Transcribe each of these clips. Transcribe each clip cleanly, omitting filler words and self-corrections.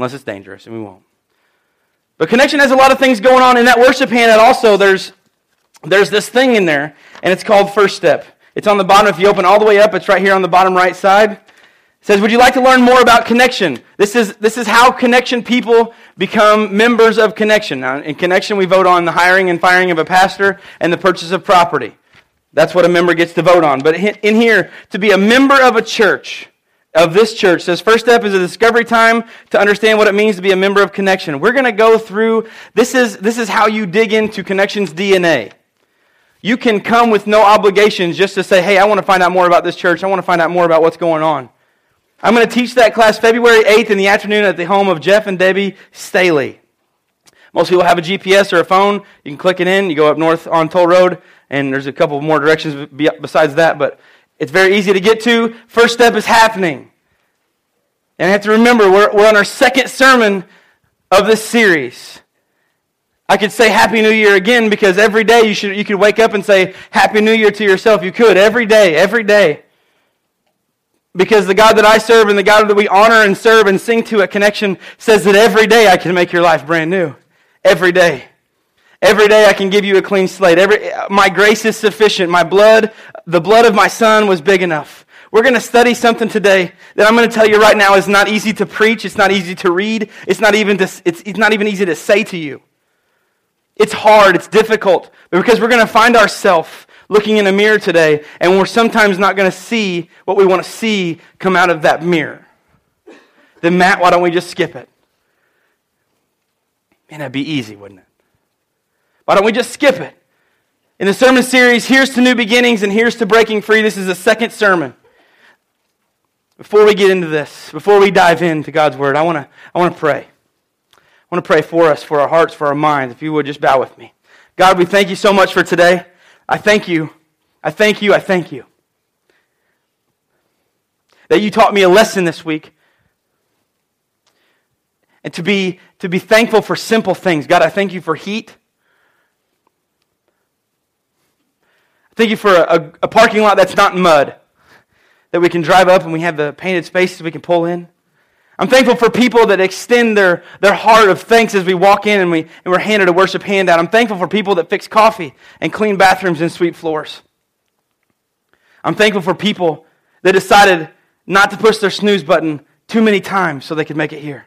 unless it's dangerous, and we won't. But Connection has a lot of things going on. In that worship handout also, there's this thing in there, and it's called First Step. It's on the bottom. If you open all the way up, it's right here on the bottom right side. It says, would you like to learn more about Connection? This is how Connection people become members of Connection. Now, in Connection, we vote on the hiring and firing of a pastor and the purchase of property. That's what a member gets to vote on. But in here, to be a member of a church, of this church, says first step is a discovery time to understand what it means to be a member of Connection. We're going to go through, this is how you dig into Connection's DNA. You can come with no obligations just to say, hey, I want to find out more about this church. I want to find out more about what's going on. I'm going to teach that class February 8th in the afternoon at the home of Jeff and Debbie Staley. Most people have a GPS or a phone. You can click it in. You go up north on Toll Road, and there's a couple more directions besides that, but it's very easy to get to. First step is happening. And I have to remember, we're on our second sermon of this series. I could say Happy New Year again, because every day you could wake up and say Happy New Year to yourself. You could, every day. Because the God that I serve and the God that we honor and serve and sing to at Connection says that every day I can make your life brand new. Every day. Every day I can give you a clean slate. My grace is sufficient. The blood of my Son was big enough. We're going to study something today that I'm going to tell you right now is not easy to preach. It's not easy to read. It's not even easy to say to you. It's hard. It's difficult. But because we're going to find ourselves looking in a mirror today, and we're sometimes not going to see what we want to see come out of that mirror. Then, Matt, why don't we just skip it? Man, that'd be easy, wouldn't it? Why don't we just skip it? In the sermon series, Here's to New Beginnings and Here's to Breaking Free, this is the second sermon. Before we get into this, before we dive into God's Word, I want to pray. I want to pray for us, for our hearts, for our minds. If you would, just bow with me. God, we thank you so much for today. I thank you. That you taught me a lesson this week. And to be thankful for simple things. God, I thank you for heat. Thank you for a parking lot that's not mud, that we can drive up and we have the painted spaces we can pull in. I'm thankful for people that extend their heart of thanks as we walk in and we're handed a worship handout. I'm thankful for people that fix coffee and clean bathrooms and sweep floors. I'm thankful for people that decided not to push their snooze button too many times so they could make it here.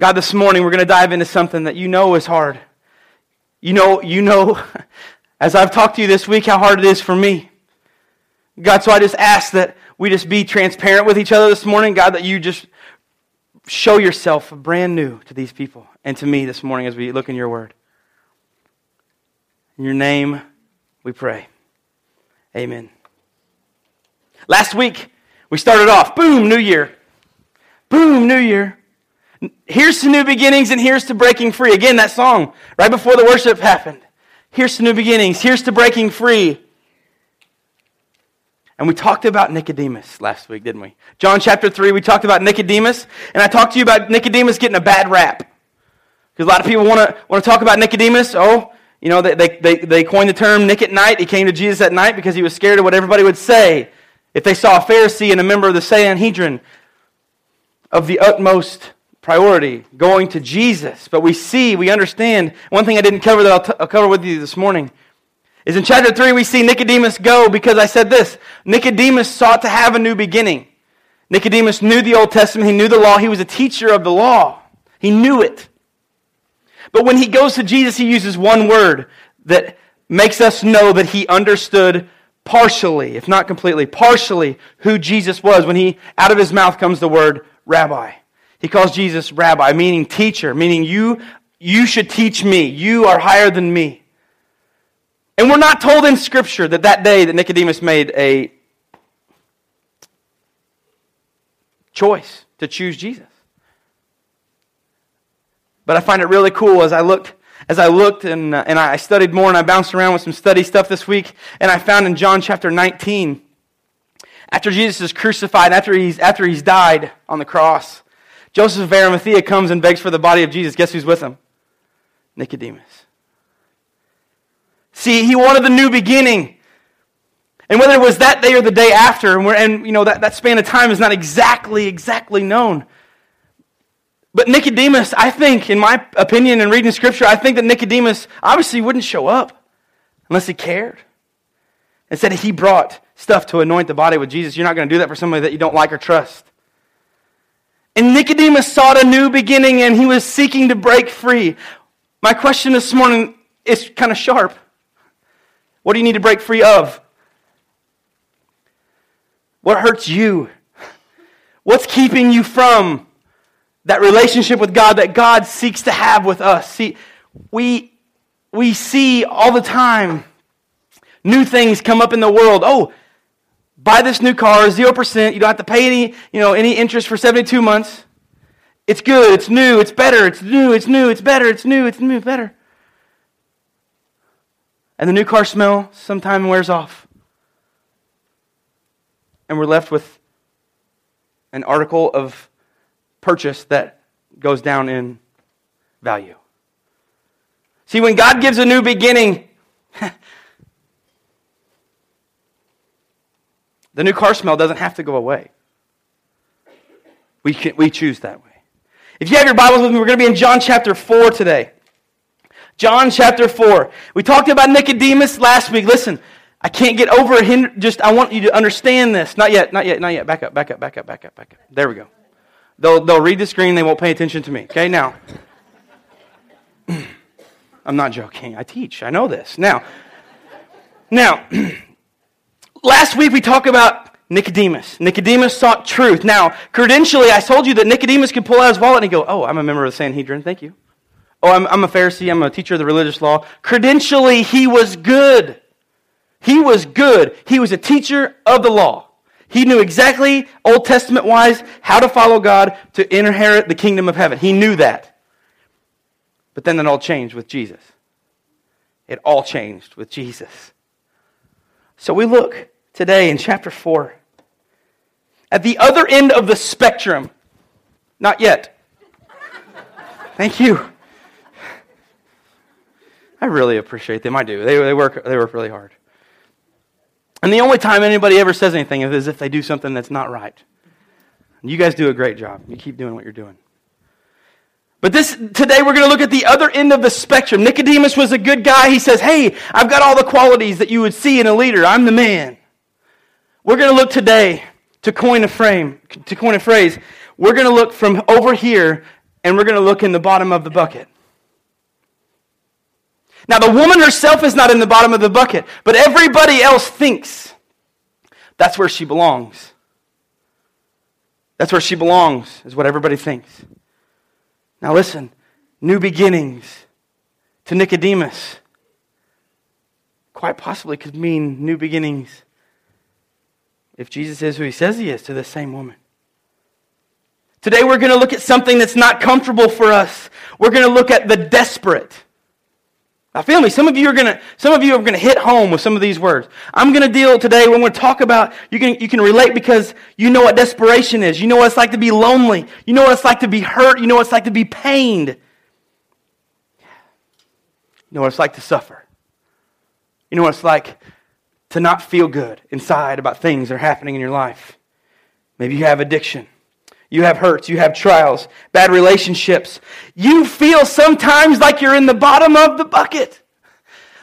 God, this morning we're going to dive into something that you know is hard. You know... As I've talked to you this week, how hard it is for me. God, so I just ask that we just be transparent with each other this morning. God, that you just show yourself brand new to these people and to me this morning as we look in your word. In your name we pray. Amen. Last week, we started off, boom, new year. Boom, new year. Here's to new beginnings and here's to breaking free. Again, that song right before the worship happened. Here's to new beginnings. Here's to breaking free. And we talked about Nicodemus last week, didn't we? John chapter 3, we talked about Nicodemus. And I talked to you about Nicodemus getting a bad rap. Because a lot of people want to talk about Nicodemus. Oh, you know, they coined the term Nick at night. He came to Jesus at night because he was scared of what everybody would say if they saw a Pharisee and a member of the Sanhedrin of the utmost priority, going to Jesus. But we understand, one thing I didn't cover that I'll cover with you this morning is in chapter 3 we see Nicodemus go because I said this, Nicodemus sought to have a new beginning. Nicodemus knew the Old Testament, he knew the law, he was a teacher of the law. He knew it. But when he goes to Jesus, he uses one word that makes us know that he understood partially, if not completely, partially who Jesus was. When he, out of his mouth comes the word rabbi. He calls Jesus rabbi, meaning teacher, meaning you should teach me. You are higher than me. And we're not told in Scripture that day that Nicodemus made a choice to choose Jesus. But I find it really cool as I looked and I studied more and I bounced around with some study stuff this week, and I found in John chapter 19, after Jesus is crucified, after he's died on the cross, Joseph of Arimathea comes and begs for the body of Jesus. Guess who's with him? Nicodemus. See, he wanted the new beginning. And whether it was that day or the day after, and you know that span of time is not exactly known. But Nicodemus, I think, in my opinion and reading Scripture, I think that Nicodemus obviously wouldn't show up unless he cared. Instead, he brought stuff to anoint the body with Jesus. You're not going to do that for somebody that you don't like or trust. And Nicodemus sought a new beginning, and he was seeking to break free. My question this morning is kind of sharp. What do you need to break free of? What hurts you? What's keeping you from that relationship with God that God seeks to have with us? See, we see all the time new things come up in the world. Oh, buy this new car, 0%. You don't have to pay any interest for 72 months. It's good, it's new, it's better, it's new, it's new, it's better, it's new, it's new, better. And the new car smell sometime wears off. And we're left with an article of purchase that goes down in value. See, when God gives a new beginning, the new car smell doesn't have to go away. We choose that way. If you have your Bibles with me, we're going to be in John chapter 4 today. John chapter 4. We talked about Nicodemus last week. Listen, I can't get over him. Just, I want you to understand this. Not yet. Back up. There we go. They'll read the screen. They won't pay attention to me. Okay, now. I'm not joking. I teach. I know this. Now. Last week we talked about Nicodemus. Nicodemus sought truth. Now, credentially, I told you that Nicodemus could pull out his wallet and go, oh, I'm a member of the Sanhedrin, thank you. Oh, I'm a Pharisee, I'm a teacher of the religious law. Credentially, he was good. He was a teacher of the law. He knew exactly, Old Testament-wise, how to follow God to inherit the kingdom of heaven. He knew that. But then it all changed with Jesus. So we look today in chapter 4, at the other end of the spectrum. Not yet. Thank you. I really appreciate them. I do. They work really hard. And the only time anybody ever says anything is if they do something that's not right. And you guys do a great job. You keep doing what you're doing. But today we're going to look at the other end of the spectrum. Nicodemus was a good guy. He says, hey, I've got all the qualities that you would see in a leader. I'm the man. We're going to look today, to coin a phrase, we're going to look from over here, and we're going to look in the bottom of the bucket. Now, the woman herself is not in the bottom of the bucket, but everybody else thinks that's where she belongs. That's where she belongs, is what everybody thinks. Now listen, new beginnings to Nicodemus quite possibly could mean new beginnings if Jesus is who he says he is to this same woman. Today we're going to look at something that's not comfortable for us. We're going to look at the desperate. Now feel me, some of you are going to hit home with some of these words. I'm going to deal today, we're going to talk about, you can relate because you know what desperation is. You know what it's like to be lonely. You know what it's like to be hurt. You know what it's like to be pained. You know what it's like to suffer. You know what it's like to not feel good inside about things that are happening in your life. Maybe you have addiction. You have hurts, you have trials, bad relationships. You feel sometimes like you're in the bottom of the bucket.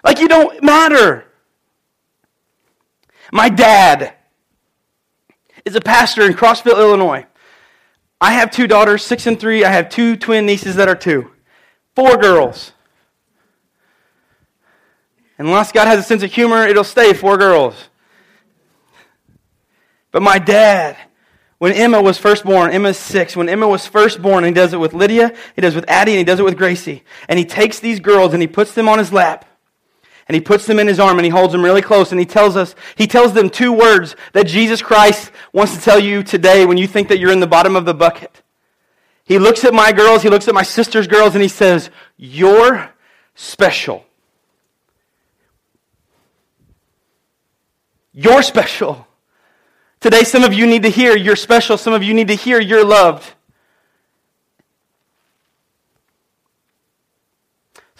Like you don't matter. My dad is a pastor in Crossville, Illinois. I have 2 daughters, 6 and 3. I have 2 twin nieces that are 2. 4 girls. And unless God has a sense of humor, it'll stay 4 girls. But my dad... When Emma was first born, Emma's 6. When Emma was first born, he does it with Lydia, he does it with Addie, and he does it with Gracie. And he takes these girls and he puts them on his lap. And he puts them in his arm and he holds them really close. And he tells them 2 words that Jesus Christ wants to tell you today when you think that you're in the bottom of the bucket. He looks at my girls, he looks at my sister's girls, and he says, "You're special. You're special." Today, some of you need to hear you're special. Some of you need to hear you're loved.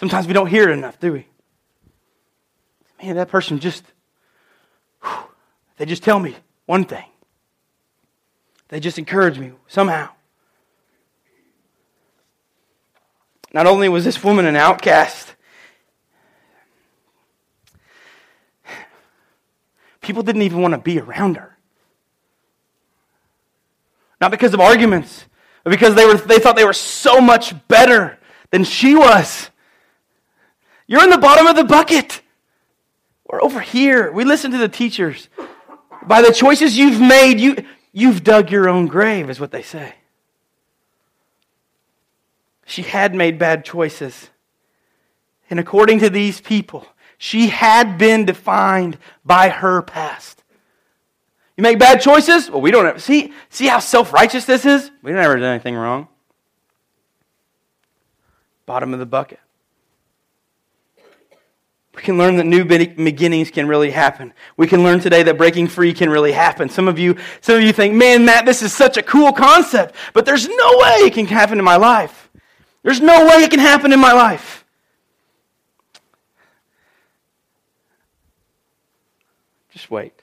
Sometimes we don't hear it enough, do we? Man, that person they just tell me one thing. They just encourage me somehow. Not only was this woman an outcast, people didn't even want to be around her. Not because of arguments, but because they thought they were so much better than she was. You're in the bottom of the bucket. We're over here. We listen to the teachers. By the choices you've made, you've dug your own grave, is what they say. She had made bad choices. And according to these people, she had been defined by her past. You make bad choices? Well, we don't ever see how self-righteous this is? We never did anything wrong. Bottom of the bucket. We can learn that new beginnings can really happen. We can learn today that breaking free can really happen. Some of you think, man, Matt, this is such a cool concept, but there's no way it can happen in my life. There's no way it can happen in my life. Just wait.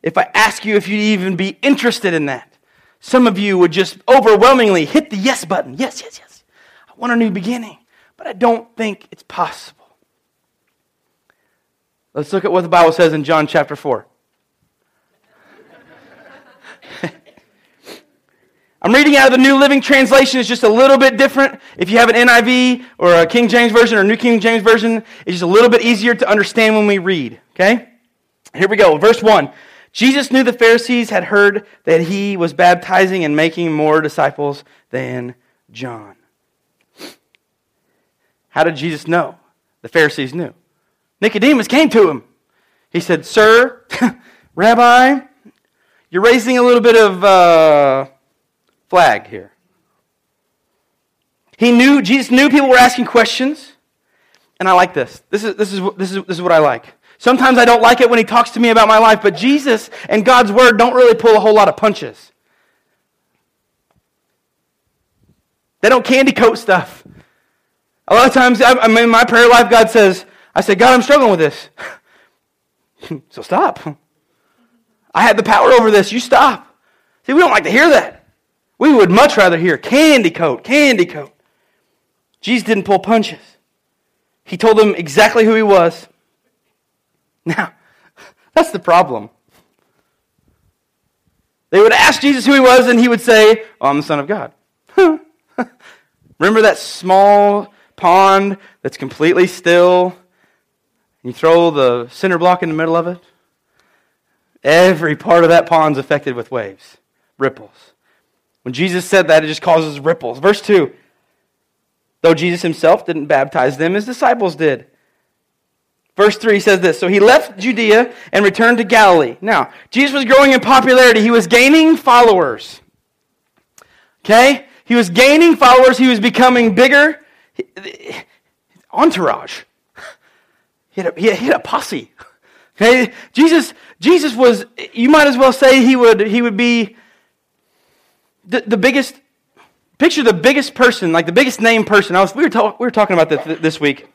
If I ask you if you'd even be interested in that, some of you would just overwhelmingly hit the yes button. Yes, yes, yes. I want a new beginning. But I don't think it's possible. Let's look at what the Bible says in John chapter 4. I'm reading out of the New Living Translation. It's just a little bit different. If you have an NIV or a King James Version or New King James Version, it's just a little bit easier to understand when we read. Okay? Here we go. Verse 1. Jesus knew the Pharisees had heard that he was baptizing and making more disciples than John. How did Jesus know? The Pharisees knew. Nicodemus came to him. He said, "Sir, Rabbi, you're raising a little bit of flag here." Jesus knew people were asking questions, and I like this. This is what I like. Sometimes I don't like it when he talks to me about my life, but Jesus and God's word don't really pull a whole lot of punches. They don't candy coat stuff. A lot of times, I'm in my prayer life, God says, God, I'm struggling with this. So stop. I had the power over this. You stop. See, we don't like to hear that. We would much rather hear candy coat, candy coat. Jesus didn't pull punches. He told them exactly who he was. Now, that's the problem. They would ask Jesus who he was, and he would say, I'm the Son of God. Remember that small pond that's completely still, and you throw the cinder block in the middle of it? Every part of that pond's affected with waves, ripples. When Jesus said that, it just causes ripples. Verse 2, though Jesus himself didn't baptize them, his disciples did. Verse 3 says this, so he left Judea and returned to Galilee. Now, Jesus was growing in popularity. He was gaining followers. Okay? He was gaining followers. He was becoming bigger. Entourage. He had a posse. Okay? Jesus was, you might as well say he would be the biggest, picture the biggest person, like the biggest named person. We were talking about this week.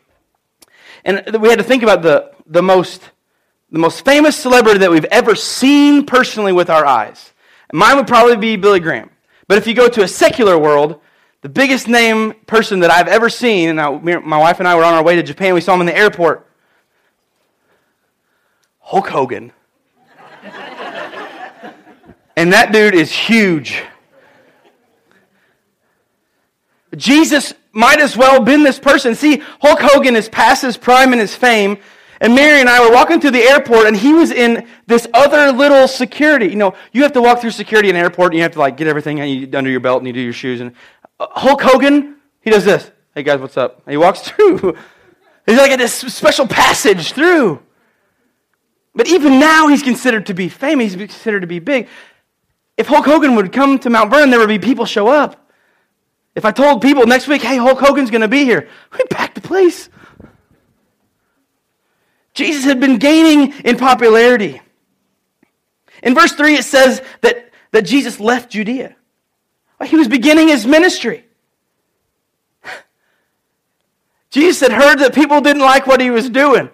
And we had to think about the most famous celebrity that we've ever seen personally with our eyes. Mine would probably be Billy Graham. But if you go to a secular world, the biggest name person that I've ever seen, and my wife and I were on our way to Japan, we saw him in the airport, Hulk Hogan. And that dude is huge. Jesus might as well have been this person. See, Hulk Hogan is past his prime and his fame, and Mary and I were walking through the airport, and he was in this other little security. You know, you have to walk through security in an airport, and you have to, like, get everything under your belt, and you do your shoes, and Hulk Hogan, he does this. Hey guys, what's up? And he walks through. He's like at this special passage through. But even now, he's considered to be famous. He's considered to be big. If Hulk Hogan would come to Mount Vernon, there would be people show up. If I told people next week, hey, Hulk Hogan's going to be here, we'd pack the place. Jesus had been gaining in popularity. In verse 3, it says that Jesus left Judea. He was beginning his ministry. Jesus had heard that people didn't like what he was doing.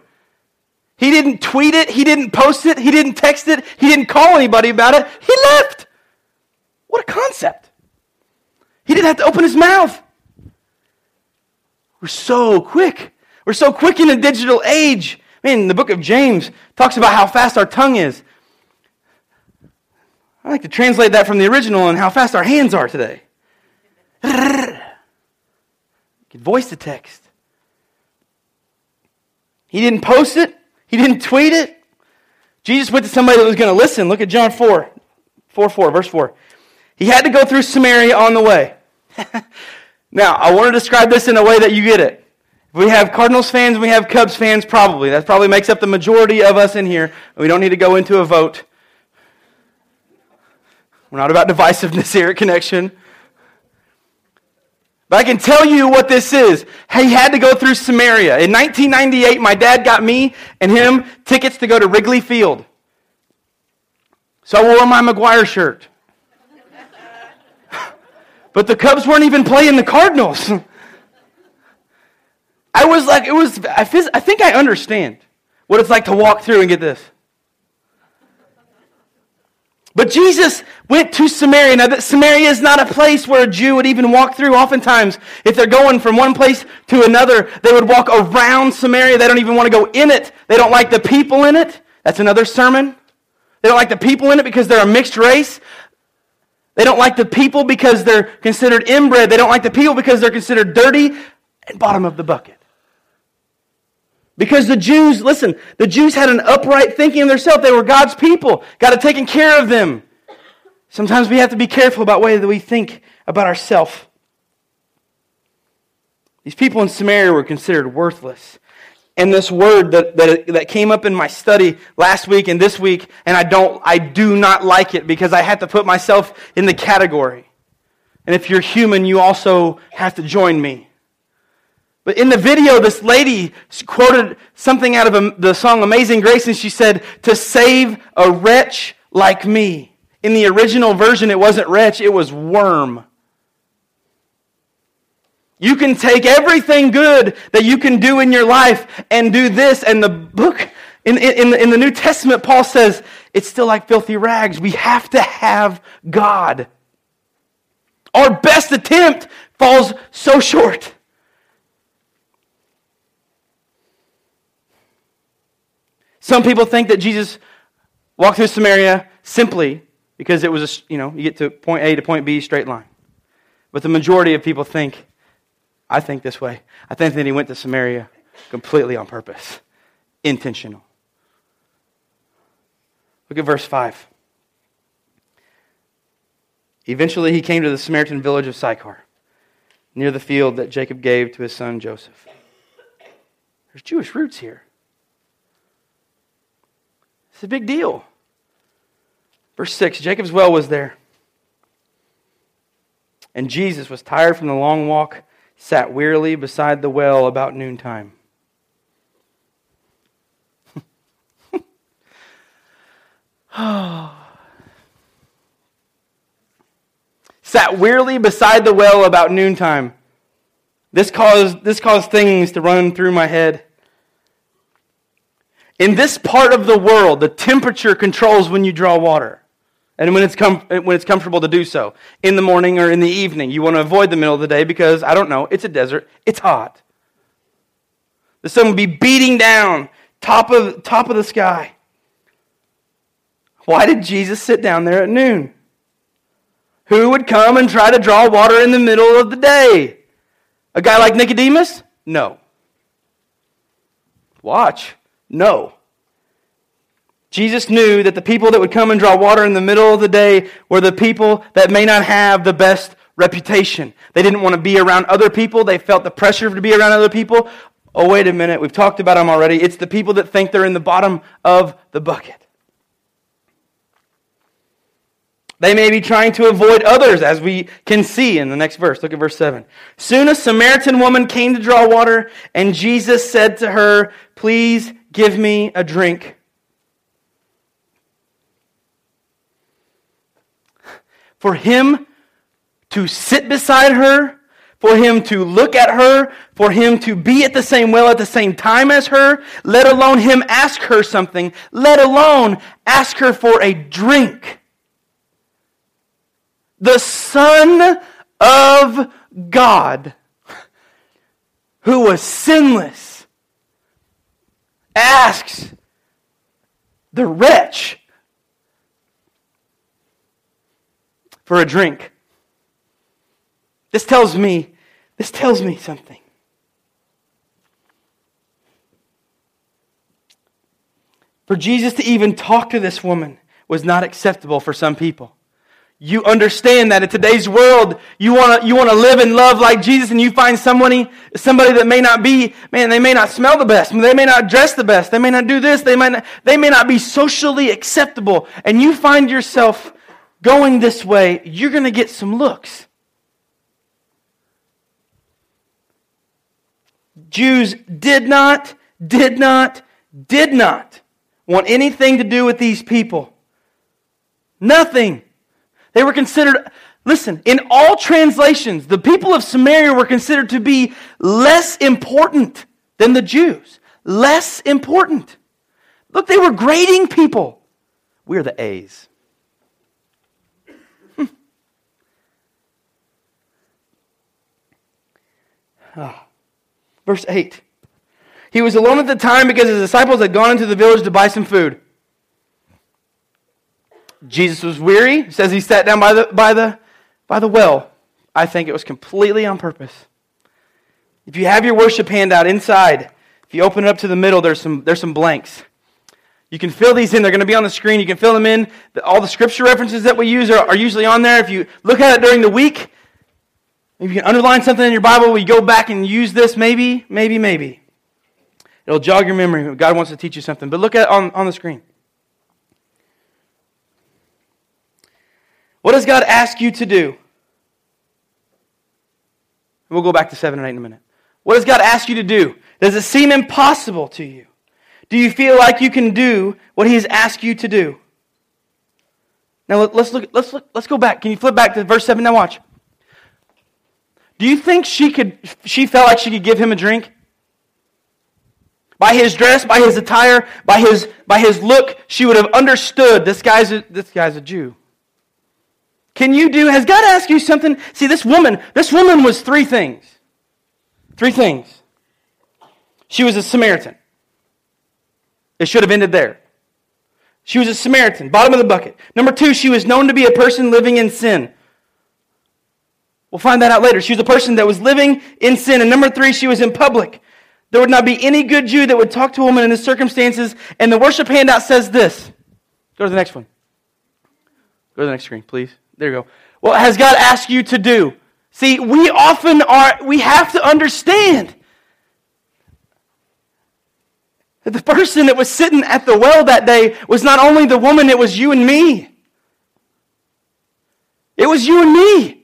He didn't tweet it. He didn't post it. He didn't text it. He didn't call anybody about it. He left. What a concept. He didn't have to open his mouth. We're so quick. We're so quick in the digital age. Man, the book of James talks about how fast our tongue is. I like to translate that from the original and how fast our hands are today. You can voice the text. He didn't post it. He didn't tweet it. Jesus went to somebody that was going to listen. Look at John 4, verse 4. He had to go through Samaria on the way. Now, I want to describe this in a way that you get it. We have Cardinals fans, we have Cubs fans, probably. That probably makes up the majority of us in here. We don't need to go into a vote. We're not about divisiveness here at Connection. But I can tell you what this is. He had to go through Samaria. In 1998, my dad got me and him tickets to go to Wrigley Field. So I wore my Maguire shirt. But the Cubs weren't even playing the Cardinals. I was like, I think I understand what it's like to walk through and get this. But Jesus went to Samaria. Now, Samaria is not a place where a Jew would even walk through. Oftentimes, if they're going from one place to another, they would walk around Samaria. They don't even want to go in it. They don't like the people in it. That's another sermon. They don't like the people in it because they're a mixed race. They don't like the people because they're considered inbred. They don't like the people because they're considered dirty and bottom of the bucket. Because the Jews, listen, the Jews had an upright thinking in themselves. They were God's people. God had taken care of them. Sometimes we have to be careful about the way that we think about ourselves. These people in Samaria were considered worthless. And this word that came up in my study last week and this week, and I do not like it because I had to put myself in the category. And if you're human, you also have to join me. But in the video, this lady quoted something out of the song Amazing Grace, and she said, "To save a wretch like me." In the original version, it wasn't wretch, it was worm. You can take everything good that you can do in your life and do this. And the book, in the New Testament, Paul says, it's still like filthy rags. We have to have God. Our best attempt falls so short. Some people think that Jesus walked through Samaria simply because it was, you get to point A to point B, straight line. But the majority of people think, I think this way. I think that he went to Samaria completely on purpose, intentional. Look at verse 5. Eventually he came to the Samaritan village of Sychar, near the field that Jacob gave to his son Joseph. There's Jewish roots here. It's a big deal. Verse 6, Jacob's well was there. And Jesus was tired from the long walk, sat wearily beside the well about noontime. Sat wearily beside the well about noontime. This caused things to run through my head. In this part of the world, the temperature controls when you draw water and when it's comfortable to do so. In the morning or in the evening. You want to avoid the middle of the day because, I don't know, it's a desert. It's hot. The sun would be beating down, top of the sky. Why did Jesus sit down there at noon? Who would come and try to draw water in the middle of the day? A guy like Nicodemus? No. Watch. No. Jesus knew that the people that would come and draw water in the middle of the day were the people that may not have the best reputation. They didn't want to be around other people. They felt the pressure to be around other people. Oh, wait a minute. We've talked about them already. It's the people that think they're in the bottom of the bucket. They may be trying to avoid others, as we can see in the next verse. Look at verse 7. Soon a Samaritan woman came to draw water, and Jesus said to her, "Please give me a drink." For him to sit beside her, for him to look at her, for him to be at the same well at the same time as her, let alone him ask her something, let alone ask her for a drink. The Son of God, who was sinless, asks the wretch for a drink. This tells me something. For Jesus to even talk to this woman was not acceptable for some people. You understand that in today's world, you want to live and love like Jesus, and you find somebody that may not be, man, they may not smell the best, they may not dress the best, they may not do this, they may not be socially acceptable, and you find yourself going this way, you're going to get some looks. Jews did not want anything to do with these people. Nothing. They were considered, listen, in all translations, the people of Samaria were considered to be less important than the Jews. Less important. Look, they were grading people. We're the A's. Verse 8. He was alone at the time because his disciples had gone into the village to buy some food. Jesus was weary. It says he sat down by the well. I think it was completely on purpose. If you have your worship handout inside, if you open it up to the middle, there's some blanks. You can fill these in. They're going to be on the screen. You can fill them in. All the scripture references that we use are usually on there. If you look at it during the week, if you can underline something in your Bible, we go back and use this. Maybe. It'll jog your memory. God wants to teach you something. But look at it on the screen. What does God ask you to do? We'll go back to 7 and 8 in a minute. What does God ask you to do? Does it seem impossible to you? Do you feel like you can do what He has asked you to do? Now let's go back. Can you flip back to verse 7? Now watch. Do you think she felt like she could give him a drink? By his dress, by his attire, by his look, she would have understood this guy's a Jew. Has God asked you something? See, this woman was three things. Three things. She was a Samaritan. It should have ended there. She was a Samaritan, bottom of the bucket. Number 2, she was known to be a person living in sin. We'll find that out later. She was a person that was living in sin. And number 3, she was in public. There would not be any good Jew that would talk to a woman in his circumstances. And the worship handout says this. Go to the next one. Go to the next screen, please. There you go. What has God asked you to do? See, we have to understand that the person that was sitting at the well that day was not only the woman, it was you and me. It was you and me.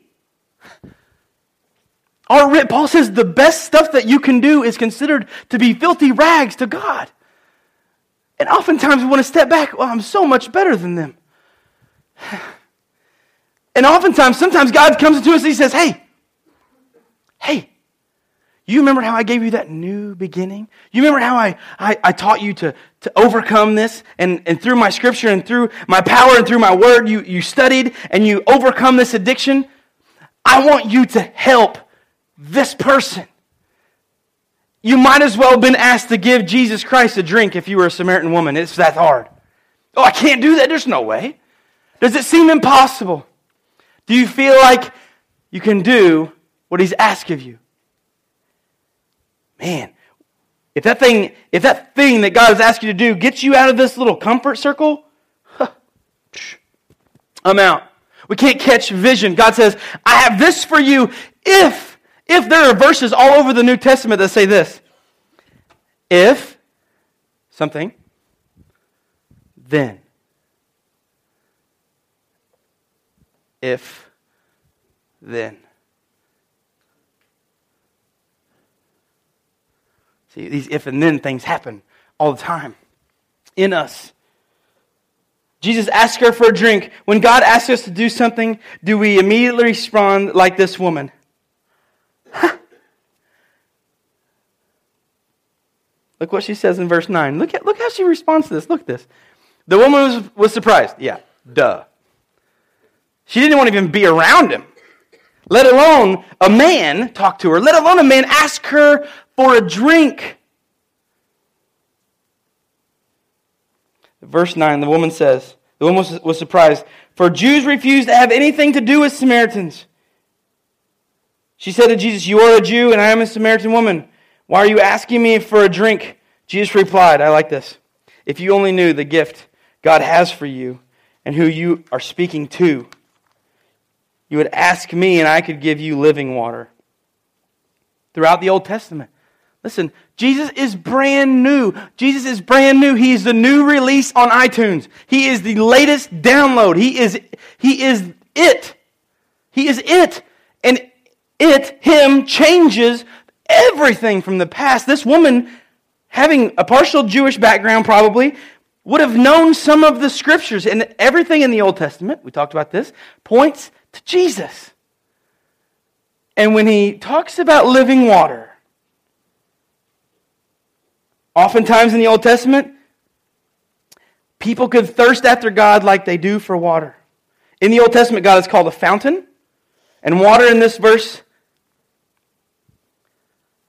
Paul says the best stuff that you can do is considered to be filthy rags to God. And oftentimes we want to step back, well, I'm so much better than them. And oftentimes, sometimes God comes to us and He says, hey, you remember how I gave you that new beginning? You remember how I taught you to overcome this? And through my scripture and through my power and through my word, you studied and you overcome this addiction. I want you to help this person. You might as well have been asked to give Jesus Christ a drink if you were a Samaritan woman. It's that hard. Oh, I can't do that. There's no way. Does it seem impossible? Do you feel like you can do what He's asked of you? Man, if that thing that God has asked you to do gets you out of this little comfort circle, I'm out. We can't catch vision. God says, I have this for you if there are verses all over the New Testament that say this. If something, then. If, then. See, these if and then things happen all the time in us. Jesus asked her for a drink. When God asks us to do something, do we immediately respond like this woman? Look what she says in verse 9. Look how she responds to this. Look at this. The woman was surprised. Yeah, duh. She didn't want to even be around him. let alone a man talk to her, let alone a man ask her for a drink. Verse 9, the woman says, the woman was surprised, for Jews refused to have anything to do with Samaritans. She said to Jesus, "You are a Jew and I am a Samaritan woman. Why are you asking me for a drink?" Jesus replied, I like this, "If you only knew the gift God has for you and who you are speaking to, you would ask me and I could give you living water." Throughout the Old Testament, listen, Jesus is brand new. Jesus is brand new. He is the new release on iTunes. He is the latest download. He is it. He is it. And him changes everything from the past. This woman, having a partial Jewish background probably, would have known some of the scriptures. And everything in the Old Testament, we talked about this, points to Jesus. And when he talks about living water, oftentimes in the Old Testament, people could thirst after God like they do for water. In the Old Testament, God is called a fountain. And water in this verse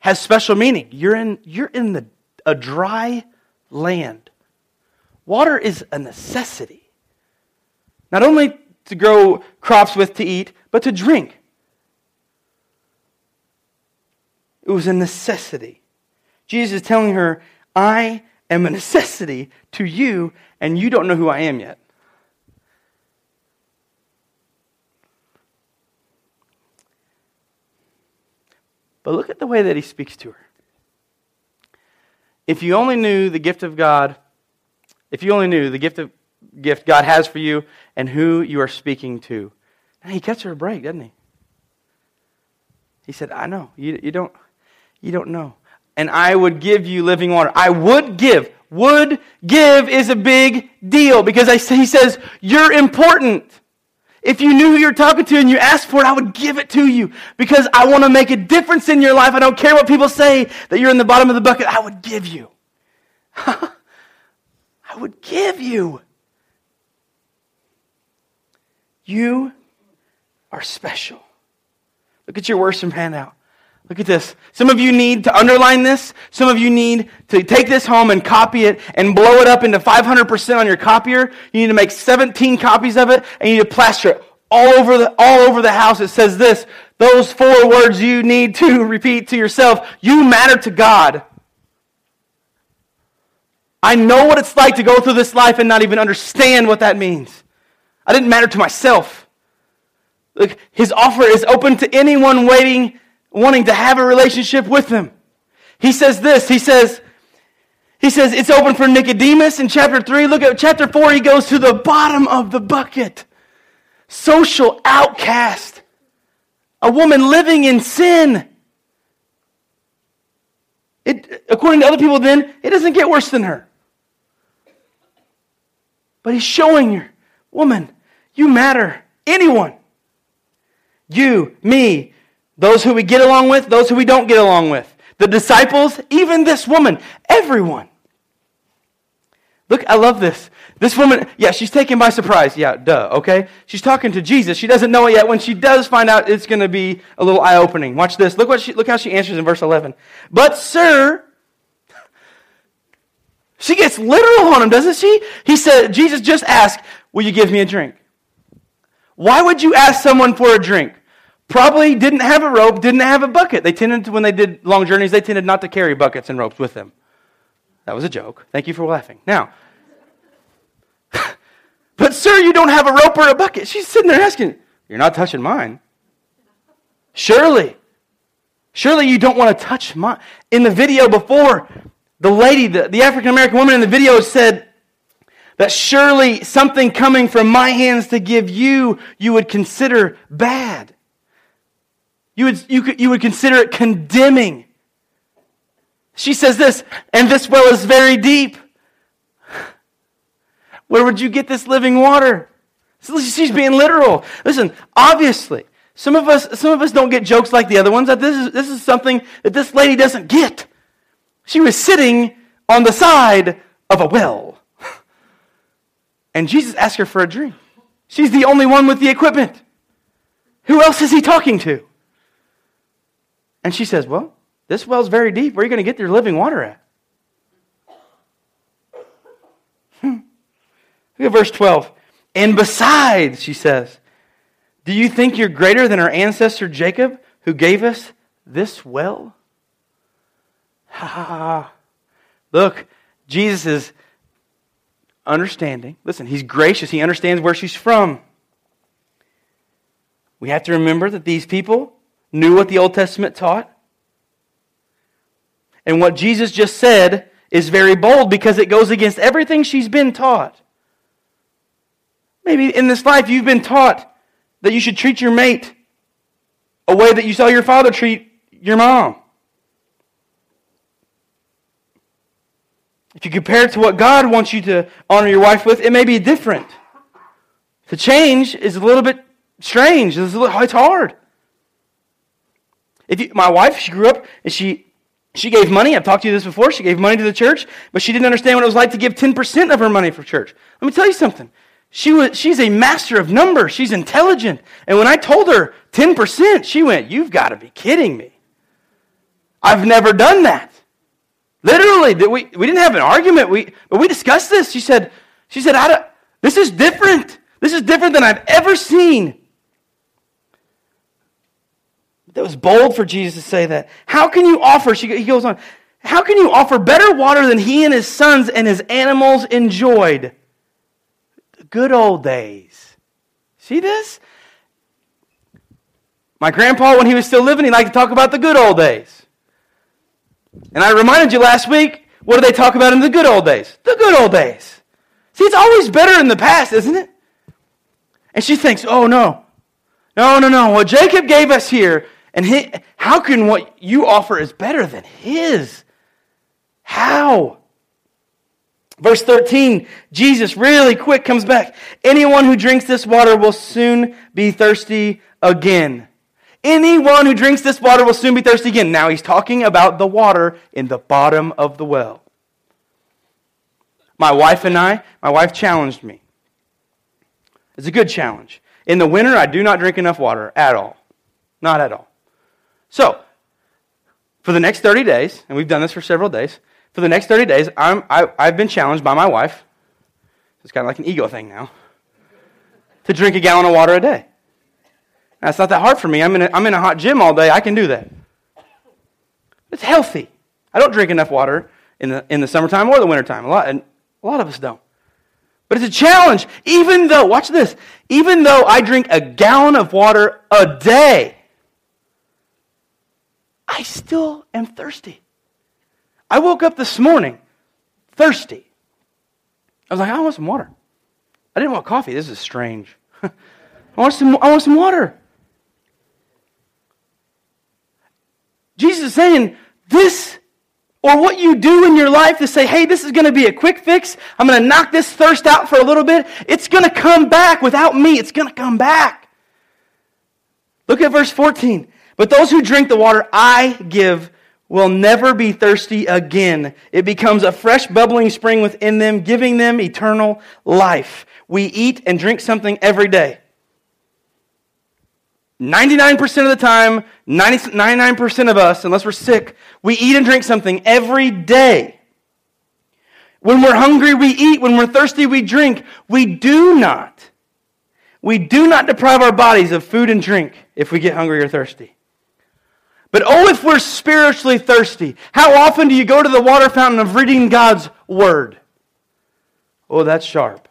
has special meaning. You're in a dry land. Water is a necessity. Not only to grow crops with to eat, but to drink. It was a necessity. Jesus is telling her, I am a necessity to you, and you don't know who I am yet. But look at the way that he speaks to her. If you only knew the gift of God, if you only knew the gift God has for you and who you are speaking to. And he cuts her a break, doesn't he? He said, I know, you don't know. And I would give you living water. I would give. Would give is a big deal because he says, you're important. If you knew who you're talking to and you asked for it, I would give it to you because I want to make a difference in your life. I don't care what people say that you're in the bottom of the bucket. I would give you. I would give you. You are special. Look at your worship handout. Look at this. Some of you need to underline this. Some of you need to take this home and copy it and blow it up into 500% on your copier. You need to make 17 copies of it and you need to plaster it all over the house. It says this, those four words you need to repeat to yourself. You matter to God. I know what it's like to go through this life and not even understand what that means. I didn't matter to myself. Look, his offer is open to anyone wanting to have a relationship with him. He says this, he says it's open for Nicodemus in chapter 3. Look at chapter 4, he goes to the bottom of the bucket. Social outcast. A woman living in sin. According to other people then, it doesn't get worse than her. But he's showing her, woman, you matter. Anyone. You, me, those who we get along with, those who we don't get along with. The disciples, even this woman, everyone. Look, I love this. This woman, yeah, she's taken by surprise. Yeah, duh, okay? She's talking to Jesus. She doesn't know it yet. When she does find out, it's going to be a little eye-opening. Watch this. Look how she answers in verse 11. But, sir, she gets literal on him, doesn't she? He said, Jesus just asked, will you give me a drink? Why would you ask someone for a drink? Probably didn't have a rope, didn't have a bucket. They tended to, when they did long journeys, they tended not to carry buckets and ropes with them. That was a joke. Thank you for laughing. Now, but sir, you don't have a rope or a bucket. She's sitting there asking, you're not touching mine. Surely you don't want to touch mine. In the video before, the lady, the African-American woman in the video said that surely something coming from my hands to give you, you would consider bad. You would consider it condemning. She says this, and this well is very deep. Where would you get this living water? So she's being literal. Listen, obviously, some of us don't get jokes like the other ones. That this is something that this lady doesn't get. She was sitting on the side of a well, and Jesus asked her for a drink. She's the only one with the equipment. Who else is he talking to? And she says, well, this well's very deep. Where are you going to get your living water at? Look at verse 12. And besides, she says, do you think you're greater than our ancestor Jacob, who gave us this well? Ha ha ha. Look, Jesus is understanding. Listen, he's gracious. He understands where she's from. We have to remember that these people knew what the Old Testament taught. And what Jesus just said is very bold because it goes against everything she's been taught. Maybe in this life you've been taught that you should treat your mate a way that you saw your father treat your mom. If you compare it to what God wants you to honor your wife with, it may be different. The change is a little bit strange. It's hard. My wife, she grew up and she gave money. I've talked to you this before. She gave money to the church, but she didn't understand what it was like to give 10% of her money for church. Let me tell you something. She's a master of numbers. She's intelligent. And when I told her 10%, she went, "You've got to be kidding me. I've never done that." Literally, we didn't have an argument. But we discussed this. She said, "This is different. This is different than I've ever seen." That was bold for Jesus to say that. How can you offer? He goes on. How can you offer better water than he and his sons and his animals enjoyed? Good old days. See this? My grandpa, when he was still living, he liked to talk about the good old days. And I reminded you last week, what do they talk about in the good old days? The good old days. See, it's always better in the past, isn't it? And she thinks, oh, no. No. What Jacob gave us here, and how can what you offer is better than his? How? Verse 13, Jesus really quick comes back. Anyone who drinks this water will soon be thirsty again. Anyone who drinks this water will soon be thirsty again. Now he's talking about the water in the bottom of the well. My wife challenged me. It's a good challenge. In the winter, I do not drink enough water at all. Not at all. So, for the next 30 days, and we've done this for several days, for the next 30 days, I've been challenged by my wife, it's kind of like an ego thing now, to drink a gallon of water a day. Now, it's not that hard for me. I'm in a hot gym all day. I can do that. It's healthy. I don't drink enough water in the summertime or the wintertime. A lot of us don't. But it's a challenge. Even though, watch this, even though I drink a gallon of water a day, I still am thirsty. I woke up this morning thirsty. I was like, I want some water. I didn't want coffee. This is strange. I want some water. Jesus is saying this, or what you do in your life to say, hey, this is going to be a quick fix. I'm going to knock this thirst out for a little bit. It's going to come back without me. It's going to come back. Look at verse 14. But those who drink the water I give will never be thirsty again. It becomes a fresh bubbling spring within them, giving them eternal life. We eat and drink something every day. 99% of the time, 99% of us, unless we're sick, we eat and drink something every day. When we're hungry, we eat. When we're thirsty, we drink. We do not deprive our bodies of food and drink if we get hungry or thirsty. But oh, if we're spiritually thirsty, how often do you go to the water fountain of reading God's Word? Oh, that's sharp.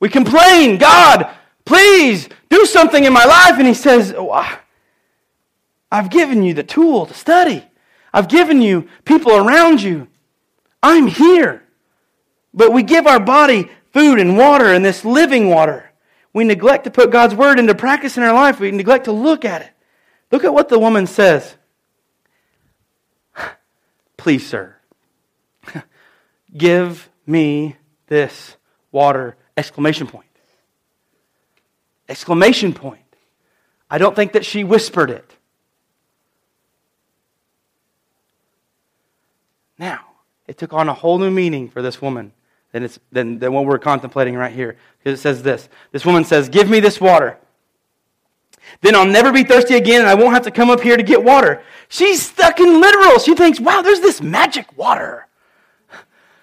We complain, God, please do something in my life. And He says, oh, I've given you the tool to study. I've given you people around you. I'm here. But we give our body food and water and this living water. We neglect to put God's Word into practice in our life. We neglect to look at it. Look at what the woman says. Please, sir, give me this water! Exclamation point. I don't think that she whispered it. Now, it took on a whole new meaning for this woman than what we're contemplating right here. Because it says this. This woman says, give me this water. Then I'll never be thirsty again, and I won't have to come up here to get water. She's stuck in literal. She thinks, wow, there's this magic water.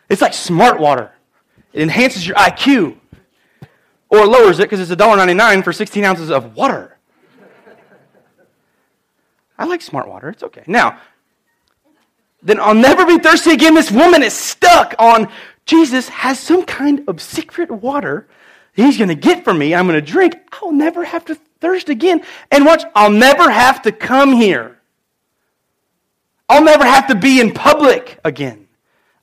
It's like smart water. It enhances your IQ. Or lowers it, because it's $1.99 for 16 ounces of water. I like smart water. It's okay. Now, then I'll never be thirsty again. This woman is stuck on Jesus has some kind of secret water he's going to get from me. I'm going to drink. I'll never have to thirst again. And watch, I'll never have to come here. I'll never have to be in public again.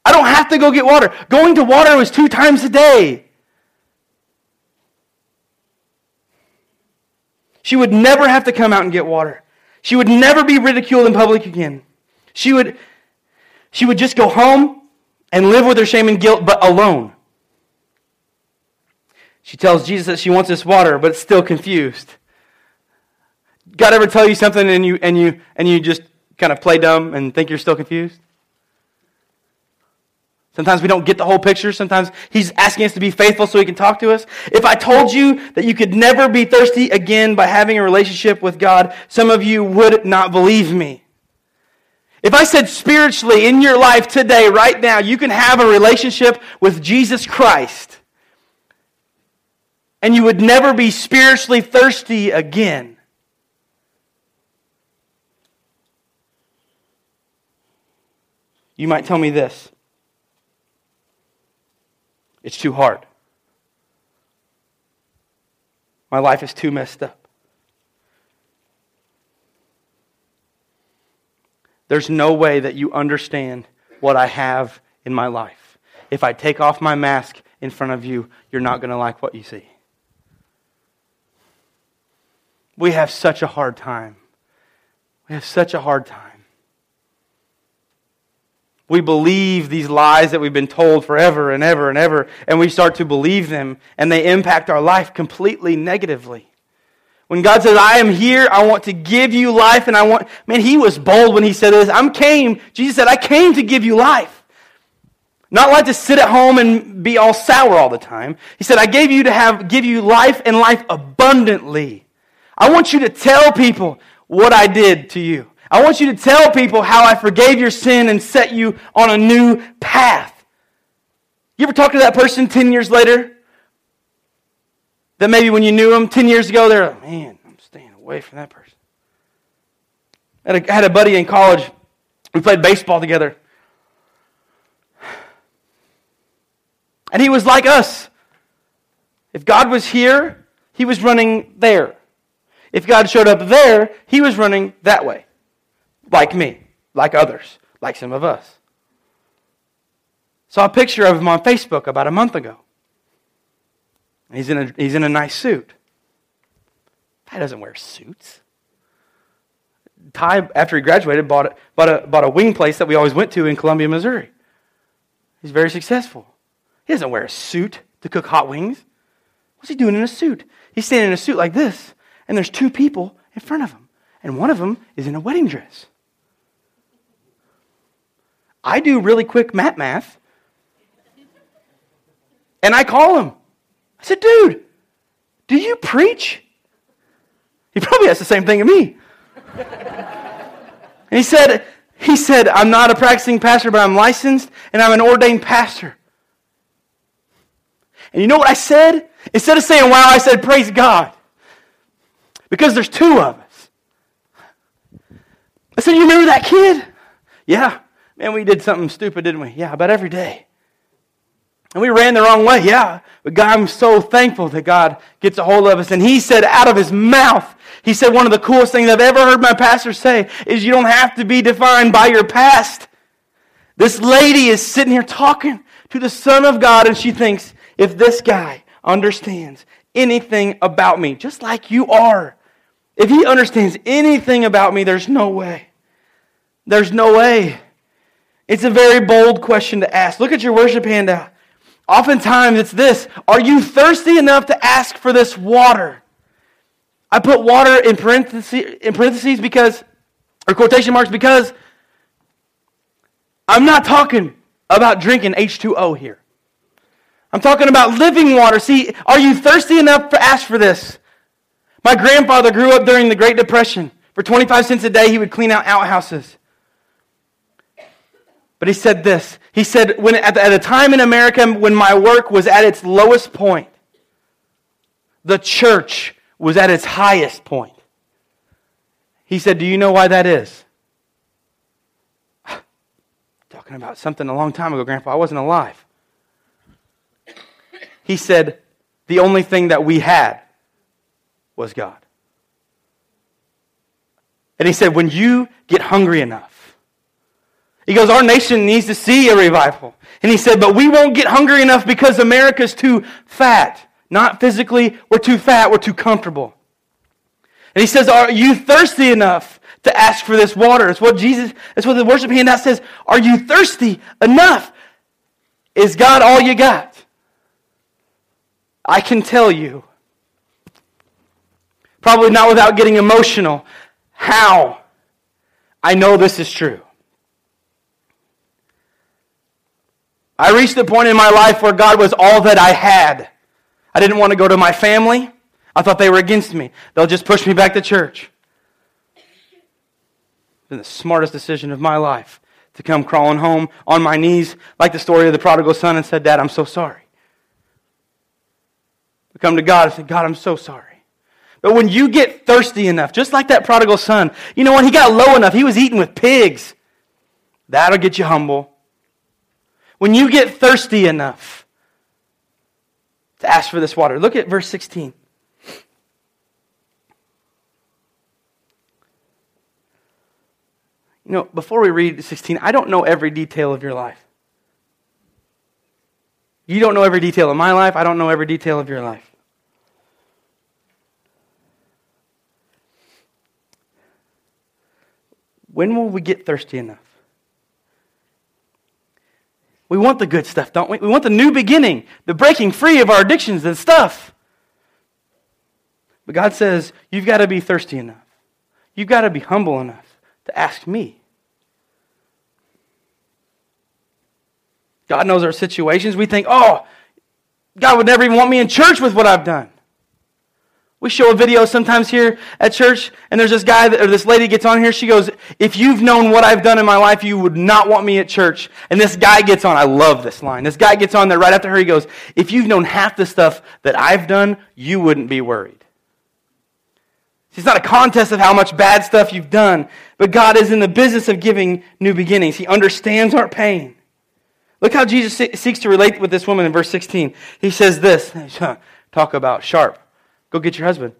I don't have to go get water. Going to water was 2 times a day. She would never have to come out and get water. She would never be ridiculed in public again. She would just go home and live with her shame and guilt, but alone. She tells Jesus that she wants this water, but it's still confused. God ever tell you something and you just kind of play dumb and think you're still confused? Sometimes we don't get the whole picture. Sometimes he's asking us to be faithful so he can talk to us. If I told you that you could never be thirsty again by having a relationship with God, some of you would not believe me. If I said spiritually in your life today, right now, you can have a relationship with Jesus Christ and you would never be spiritually thirsty again. You might tell me this: it's too hard. My life is too messed up. There's no way that you understand what I have in my life. If I take off my mask in front of you, you're not going to like what you see. We have such a hard time. We have such a hard time. We believe these lies that we've been told forever and ever and ever, and we start to believe them, and they impact our life completely negatively. When God says, I am here, I want to give you life, and I want... Man, he was bold when he said this. Jesus said, I came to give you life. Not like to sit at home and be all sour all the time. He said, I gave you to give you life and life abundantly. I want you to tell people what I did to you. I want you to tell people how I forgave your sin and set you on a new path. You ever talk to that person 10 years later? That maybe when you knew them 10 years ago, they're like, man, I'm staying away from that person. I had a buddy in college. We played baseball together. And he was like us. If God was here, he was running there. If God showed up there, he was running that way. Like me, like others, like some of us. Saw a picture of him on Facebook about a month ago. He's in a nice suit. Guy doesn't wear suits. Ty, after he graduated, bought a wing place that we always went to in Columbia, Missouri. He's very successful. He doesn't wear a suit to cook hot wings. What's he doing in a suit? He's standing in a suit like this, and there's 2 people in front of him, and one of them is in a wedding dress. I do really quick math, and I call him. I said, dude, do you preach? He probably asked the same thing of me. And he said, I'm not a practicing pastor, but I'm licensed, and I'm an ordained pastor. And you know what I said? Instead of saying, wow, I said, praise God. Because there's 2 of us. I said, you remember that kid? Yeah. Man, we did something stupid, didn't we? Yeah, about every day. And we ran the wrong way, yeah. But God, I'm so thankful that God gets a hold of us. And he said out of his mouth, he said, one of the coolest things I've ever heard my pastor say is you don't have to be defined by your past. This lady is sitting here talking to the Son of God, and she thinks, if this guy understands anything about me, just like you are, if he understands anything about me, there's no way. There's no way. It's a very bold question to ask. Look at your worship handout. Oftentimes it's this: are you thirsty enough to ask for this water? I put water in parentheses because, or quotation marks, because I'm not talking about drinking H2O here. I'm talking about living water. See, are you thirsty enough to ask for this? My grandfather grew up during the Great Depression. For 25 cents a day, he would clean out outhouses. But he said this. He said, when at a time in America when my work was at its lowest point, the church was at its highest point. He said, do you know why that is? Talking about something a long time ago, Grandpa. I wasn't alive. He said, the only thing that we had was God. And he said, when you get hungry enough, he goes, our nation needs to see a revival. And he said, but we won't get hungry enough because America's too fat. Not physically, we're too fat, we're too comfortable. And he says, are you thirsty enough to ask for this water? It's what Jesus, that's what the worship handout says. Are you thirsty enough? Is God all you got? I can tell you, probably not without getting emotional, how I know this is true. I reached the point in my life where God was all that I had. I didn't want to go to my family. I thought they were against me. They'll just push me back to church. It's been the smartest decision of my life to come crawling home on my knees like the story of the prodigal son and said, Dad, I'm so sorry. I come to God and say, God, I'm so sorry. But when you get thirsty enough, just like that prodigal son, you know what? He got low enough. He was eating with pigs. That'll get you humble. When you get thirsty enough to ask for this water. Look at verse 16. You know, before we read 16, I don't know every detail of your life. You don't know every detail of my life. I don't know every detail of your life. When will we get thirsty enough? We want the good stuff, don't we? We want the new beginning, the breaking free of our addictions and stuff. But God says, you've got to be thirsty enough. You've got to be humble enough to ask me. God knows our situations. We think, oh, God would never even want me in church with what I've done. We show a video sometimes here at church, and there's this guy or this lady gets on here. She goes, if you've known what I've done in my life, you would not want me at church. And this guy gets on. I love this line. This guy gets on there right after her. He goes, if you've known half the stuff that I've done, you wouldn't be worried. It's not a contest of how much bad stuff you've done, but God is in the business of giving new beginnings. He understands our pain. Look how Jesus seeks to relate with this woman in verse 16. He says this. Talk about sharp. Go get your husband.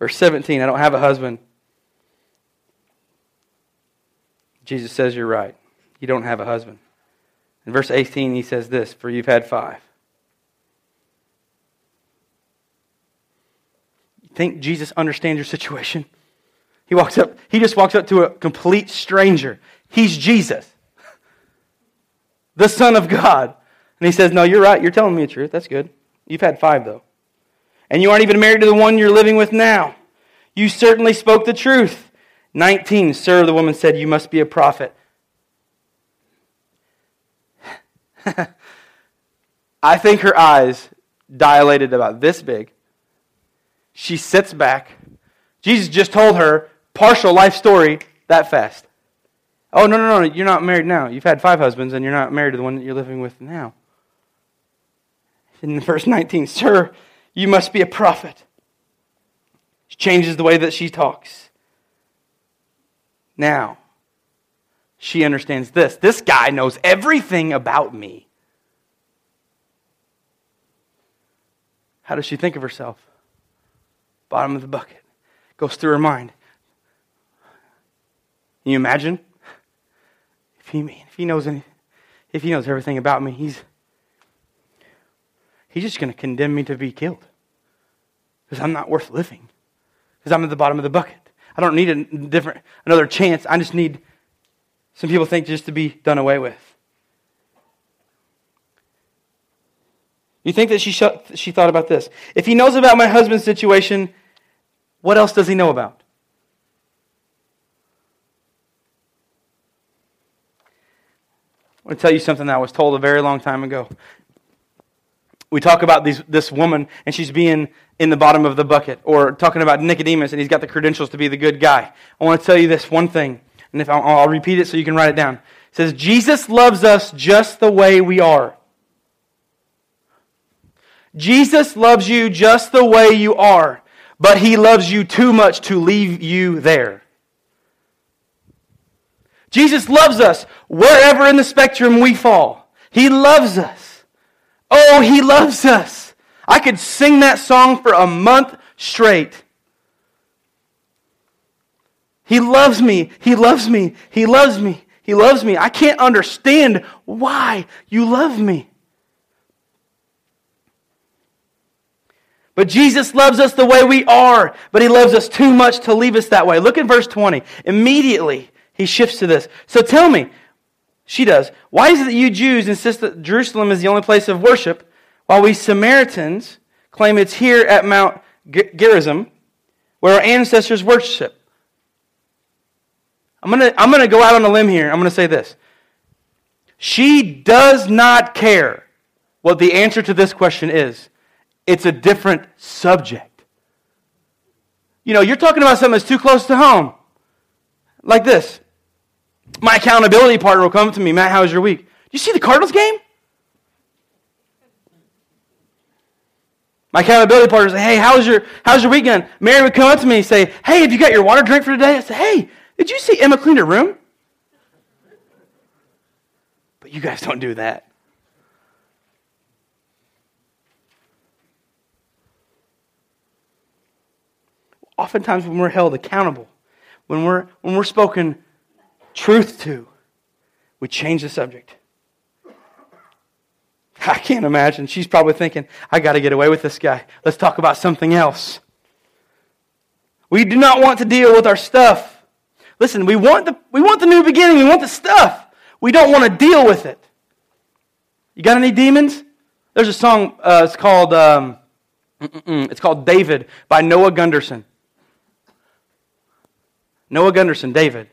Verse 17, I don't have a husband. Jesus says, you're right. You don't have a husband. In verse 18, he says this, for you've had 5. You think Jesus understands your situation? He just walks up to a complete stranger. He's Jesus, the Son of God. And he says, no, you're right. You're telling me the truth. That's good. You've had 5, though. And you aren't even married to the one you're living with now. You certainly spoke the truth. 19, sir, the woman said, you must be a prophet. I think her eyes dilated about this big. She sits back. Jesus just told her partial life story that fast. Oh, no, you're not married now. You've had 5 husbands, and you're not married to the one that you're living with now. In verse 19, sir, you must be a prophet. She changes the way that she talks. Now, she understands this. This guy knows everything about me. How does she think of herself? Bottom of the bucket. Goes through her mind. Can you imagine? If he knows everything about me, he's just going to condemn me to be killed because I'm not worth living because I'm at the bottom of the bucket. I don't need another chance. I just need some people think just to be done away with. You think that she thought about this? If he knows about my husband's situation, what else does he know about? I want to tell you something that I was told a very long time ago. we talk about this woman, and she's being in the bottom of the bucket, or talking about Nicodemus, and he's got the credentials to be the good guy. I want to tell you this one thing, and if I'll repeat it so you can write it down. It says, Jesus loves us just the way we are. Jesus loves you just the way you are, but He loves you too much to leave you there. Jesus loves us wherever in the spectrum we fall. He loves us. Oh, He loves us. I could sing that song for a month straight. He loves me. He loves me. He loves me. He loves me. I can't understand why you love me. But Jesus loves us the way we are, but He loves us too much to leave us that way. Look at verse 20. Immediately, He shifts to this. So tell me, she does, why is it that you Jews insist that Jerusalem is the only place of worship, while we Samaritans claim it's here at Mount Gerizim, where our ancestors worship? I'm gonna go out on a limb here. I'm going to say this. She does not care what the answer to this question is. It's a different subject. You know, you're talking about something that's too close to home. Like this. My accountability partner will come to me. Matt, how was your week? Did you see the Cardinals game? My accountability partner will say, hey, how's your weekend? Mary would come up to me and say, hey, have you got your water drink for today? I say, hey, did you see Emma clean her room? But you guys don't do that. Oftentimes when we're held accountable, when we're spoken truth to, we change the subject. I can't imagine. She's probably thinking, I got to get away with this guy. Let's talk about something else. We do not want to deal with our stuff. Listen, we want the new beginning. We want the stuff. We don't want to deal with it. You got any demons? There's a song. It's called David by Noah Gunderson. Noah Gunderson, David.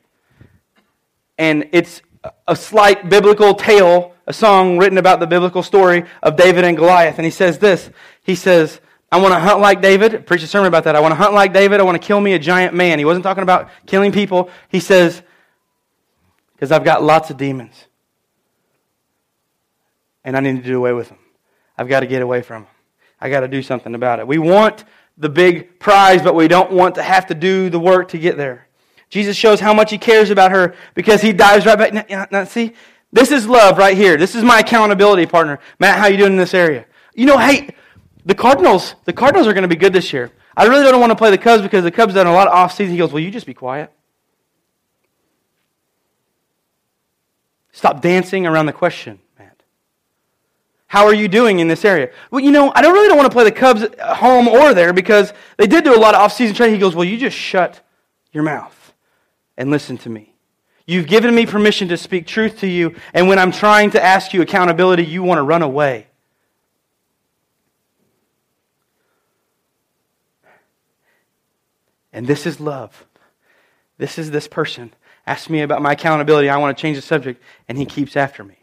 And it's a slight biblical tale, a song written about the biblical story of David and Goliath. And he says this. He says, I want to hunt like David. Preach a sermon about that. I want to hunt like David. I want to kill me a giant man. He wasn't talking about killing people. He says, because I've got lots of demons. And I need to do away with them. I've got to get away from them. I got to do something about it. We want the big prize, but we don't want to have to do the work to get there. Jesus shows how much He cares about her because He dives right back. Now, see, this is love right here. This is my accountability partner. Matt, how you doing in this area? You know, hey, the Cardinals are going to be good this year. I really don't want to play the Cubs because the Cubs done a lot of off-season. He goes, will you just be quiet? Stop dancing around the question. How are you doing in this area? Well, you know, I really don't want to play the Cubs at home or there because they did do a lot of off-season training. He goes, well, you just shut your mouth and listen to me. You've given me permission to speak truth to you, and when I'm trying to ask you accountability, you want to run away. And this is love. This is this person. Asked me about my accountability. I want to change the subject, and he keeps after me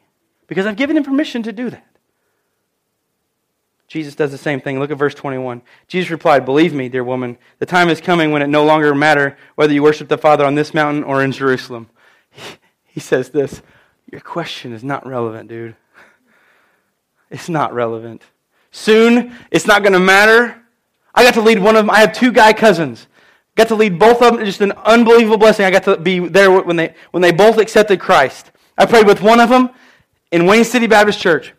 because I've given him permission to do that. Jesus does the same thing. Look at verse 21. Jesus replied, believe me, dear woman, the time is coming when it no longer matter whether you worship the Father on this mountain or in Jerusalem. He says this, your question is not relevant, dude. It's not relevant. Soon, it's not going to matter. I got to lead one of them. I have two guy cousins. Got to lead both of them. Just an unbelievable blessing. I got to be there when they both accepted Christ. I prayed with one of them in Wayne City Baptist Church.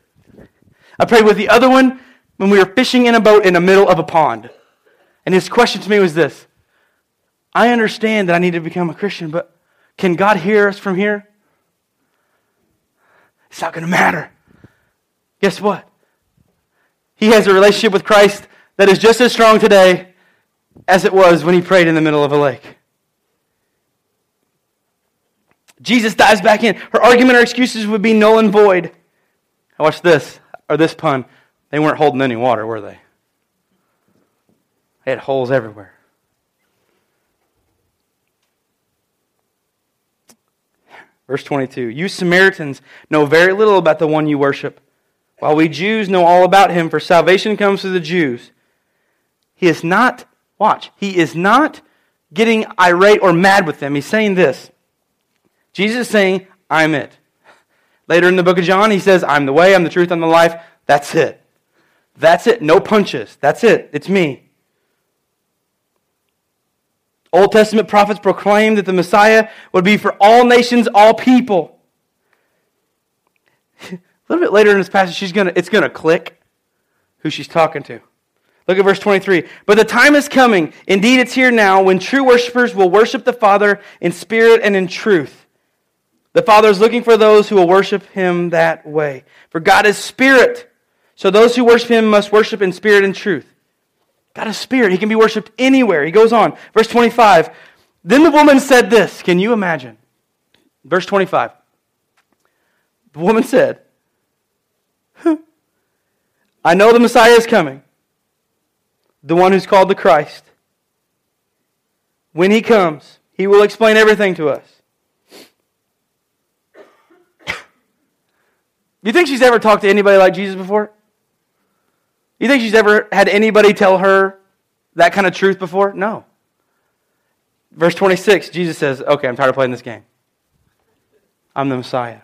I prayed with the other one when we were fishing in a boat in the middle of a pond. And his question to me was this, I understand that I need to become a Christian, but can God hear us from here? It's not going to matter. Guess what? He has a relationship with Christ that is just as strong today as it was when he prayed in the middle of a lake. Jesus dives back in. Her argument or excuses would be null and void. Now watch this, or this pun. They weren't holding any water, were they? They had holes everywhere. Verse 22, you Samaritans know very little about the one you worship, While we Jews know all about him, for salvation comes through the Jews, he is not, watch, he is not getting irate or mad with them. He's saying this. Jesus is saying, I'm it. Later in the book of John, he says, I'm the way, I'm the truth, I'm the life. That's it. That's it. No punches. That's it. It's me. Old Testament prophets proclaimed that the Messiah would be for all nations, all people. A little bit later in this passage, it's going to click who she's talking to. Look at verse 23. But the time is coming, indeed it's here now, when true worshipers will worship the Father in spirit and in truth. The Father is looking for those who will worship Him that way. For God is spirit, so those who worship Him must worship in spirit and truth. God is spirit. He can be worshipped anywhere. He goes on. Verse 25. Then the woman said this. Can you imagine? Verse 25. The woman said, I know the Messiah is coming, the one who's called the Christ. When He comes, He will explain everything to us. You think she's ever talked to anybody like Jesus before? You think she's ever had anybody tell her that kind of truth before? No. Verse 26, Jesus says, okay, I'm tired of playing this game. I'm the Messiah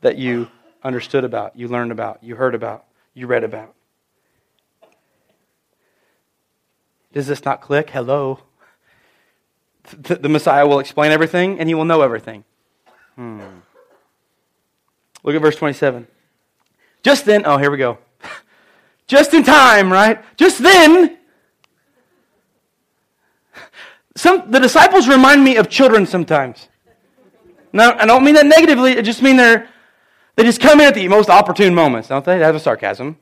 that you understood about, you learned about, you heard about, you read about. Does this not click? Hello. The Messiah will explain everything and He will know everything. Look at verse 27. Just then, oh, here we go. Just in time, right? Just then, the disciples remind me of children sometimes. Now, I don't mean that negatively. I just mean they just come in at the most opportune moments, don't they? They have a sarcasm.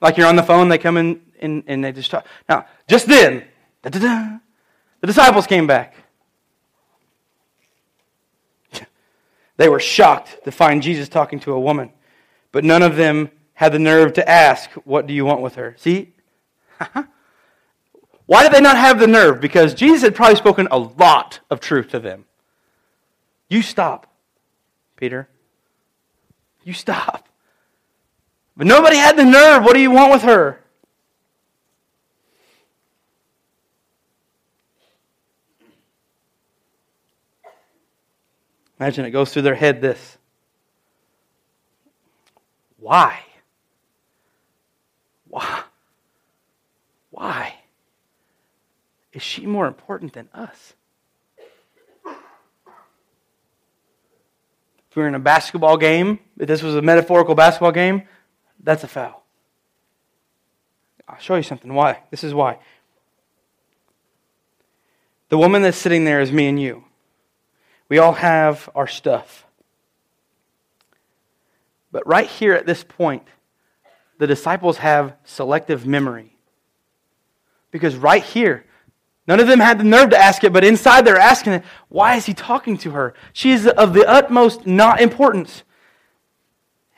Like you're on the phone, they come in and they just talk. Now, just then, the disciples came back. They were shocked to find Jesus talking to a woman, but none of them had the nerve to ask, what do you want with her? See? Why did they not have the nerve? Because Jesus had probably spoken a lot of truth to them. You stop, Peter. You stop. But nobody had the nerve. What do you want with her? Imagine it goes through their head this. Why? Why? Is she more important than us? If we were in a basketball game, if this was a metaphorical basketball game, that's a foul. I'll show you something. Why? This is why. The woman that's sitting there is me and you. We all have our stuff. But right here at this point, the disciples have selective memory. Because right here, none of them had the nerve to ask it, but inside they're asking it, why is he talking to her? She is of the utmost not importance.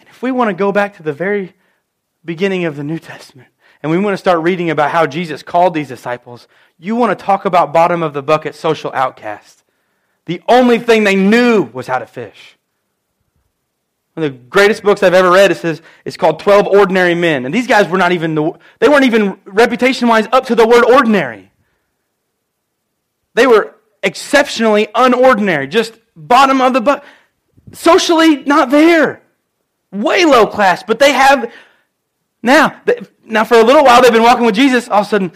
And if we want to go back to the very beginning of the New Testament, and we want to start reading about how Jesus called these disciples, you want to talk about bottom of the bucket social outcasts. The only thing they knew was how to fish. One of the greatest books I've ever read, it's called 12 Ordinary Men. And these guys were not even, they weren't even reputation-wise up to the word ordinary. They were exceptionally unordinary, just bottom of the bucket. Socially, not there. Way low class, but they have, now for a little while they've been walking with Jesus, all of a sudden,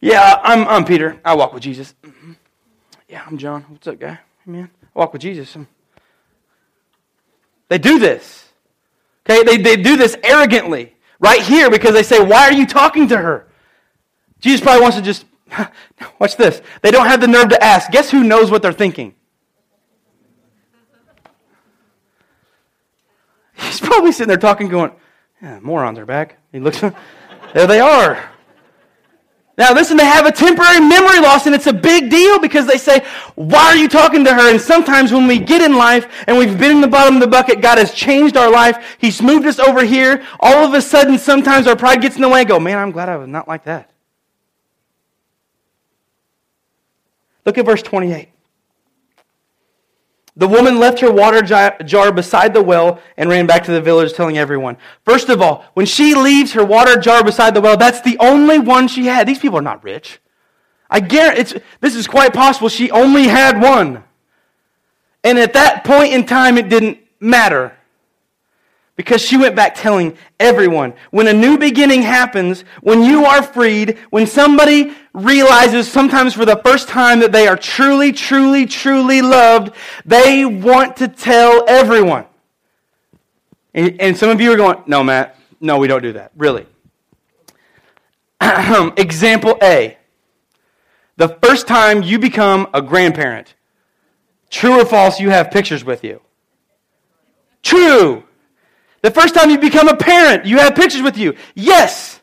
yeah, I'm Peter, I walk with Jesus. Yeah, I'm John, what's up, guy? Amen. I walk with Jesus. They do this. Okay, they do this arrogantly right here because they say, why are you talking to her? Jesus probably wants to just, watch this. They don't have the nerve to ask. Guess who knows what they're thinking? He's probably sitting there talking going, yeah, morons are back. He looks, there they are. Now listen, they have a temporary memory loss, and it's a big deal because they say, why are you talking to her? And sometimes when we get in life and we've been in the bottom of the bucket, God has changed our life. He's moved us over here. All of a sudden, sometimes our pride gets in the way and go, man, I'm glad I was not like that. Look at verse 28. The woman left her water jar beside the well and ran back to the village telling everyone. First of all, when she leaves her water jar beside the well, that's the only one she had. These people are not rich. I guarantee this is quite possible she only had one. And at that point in time, it didn't matter. Because she went back telling everyone. When a new beginning happens, when you are freed, when somebody realizes sometimes for the first time that they are truly, truly, truly loved, they want to tell everyone. And some of you are going, no, Matt, no, we don't do that, really. Example A, the first time you become a grandparent, true or false, you have pictures with you. True. The first time you become a parent, you have pictures with you. Yes.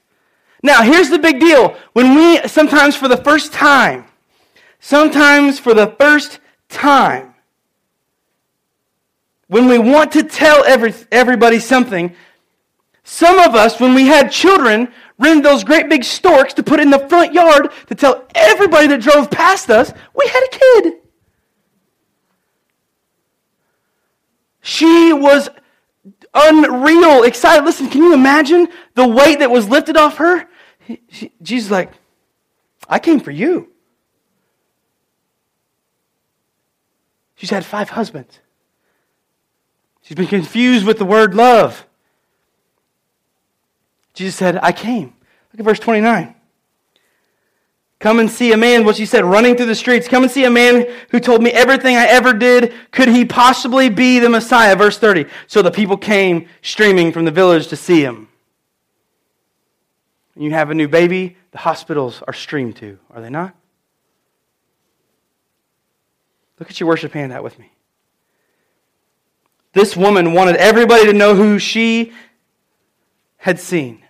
Now, here's the big deal. When we, sometimes for the first time, when we want to tell everybody something, some of us, when we had children, rented those great big storks to put in the front yard to tell everybody that drove past us, we had a kid. She was unreal, excited. Listen, can you imagine the weight that was lifted off her? Jesus is like, I came for you. She's had 5 husbands. She's been confused with the word love. Jesus said, I came. Look at verse 29. Come and see a man, what she said, running through the streets. Come and see a man who told me everything I ever did. Could he possibly be the Messiah? Verse 30. So the people came streaming from the village to see him. When you have a new baby, the hospitals are streamed to, are they not? Look at your worship handout with me. This woman wanted everybody to know who she had seen.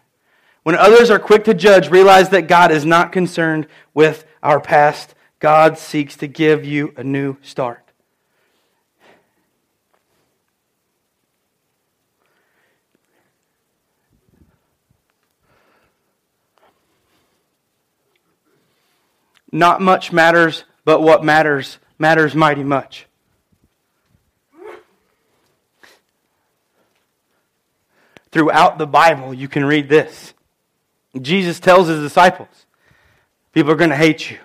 When others are quick to judge, realize that God is not concerned with our past. God seeks to give you a new start. Not much matters, but what matters, matters mighty much. Throughout the Bible, you can read this. Jesus tells his disciples, people are going to hate you.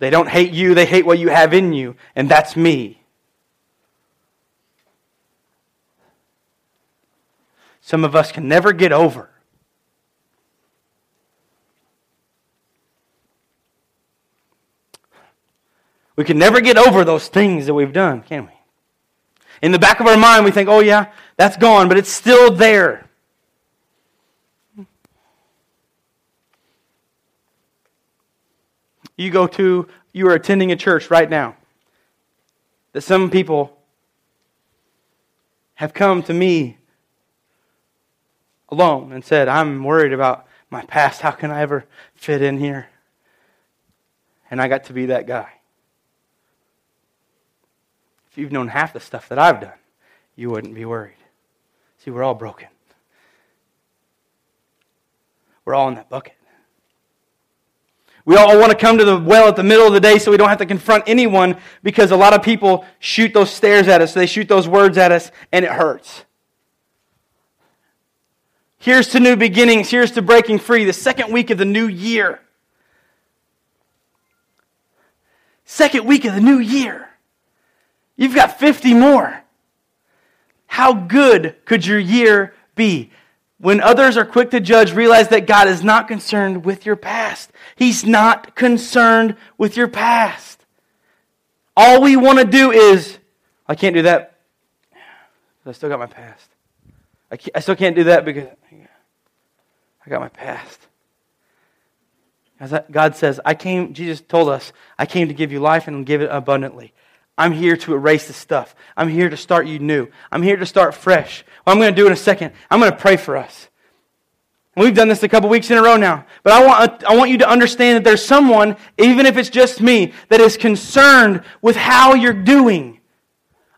They don't hate you, they hate what you have in you, and that's me. Some of us can never get over those things that we've done, can we? In the back of our mind, we think, oh yeah, that's gone, but it's still there. You are attending a church right now that some people have come to me alone and said, I'm worried about my past. How can I ever fit in here? And I got to be that guy. If you've known half the stuff that I've done, you wouldn't be worried. See, we're all broken. We're all in that bucket. We all want to come to the well at the middle of the day so we don't have to confront anyone, because a lot of people shoot those stares at us. They shoot those words at us, and it hurts. Here's to new beginnings. Here's to breaking free. The second week of the new year. You've got 50 more. How good could your year be? When others are quick to judge, realize that God is not concerned with your past. He's not concerned with your past. All we want to do is, I can't do that. I still got my past. I still can't do that because I got my past. As God says, Jesus told us, I came to give you life and give it abundantly. I'm here to erase the stuff. I'm here to start you new. I'm here to start fresh. What I'm going to do in a second, I'm going to pray for us. And we've done this a couple weeks in a row now. But I want you to understand that there's someone, even if it's just me, that is concerned with how you're doing.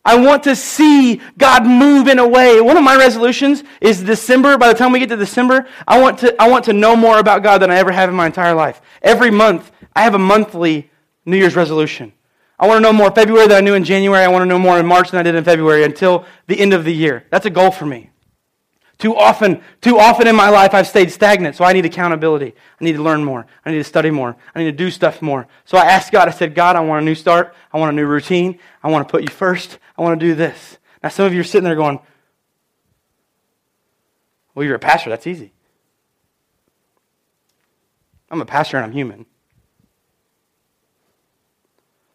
I want to see God move in a way. One of my resolutions is December. By the time we get to December, I want to know more about God than I ever have in my entire life. Every month, I have a monthly New Year's resolution. I want to know more in February than I knew in January. I want to know more in March than I did in February until the end of the year. That's a goal for me. Too often in my life, I've stayed stagnant, so I need accountability. I need to learn more. I need to study more. I need to do stuff more. So I asked God, I said, God, I want a new start. I want a new routine. I want to put you first. I want to do this. Now, some of you are sitting there going, well, you're a pastor. That's easy. I'm a pastor and I'm human.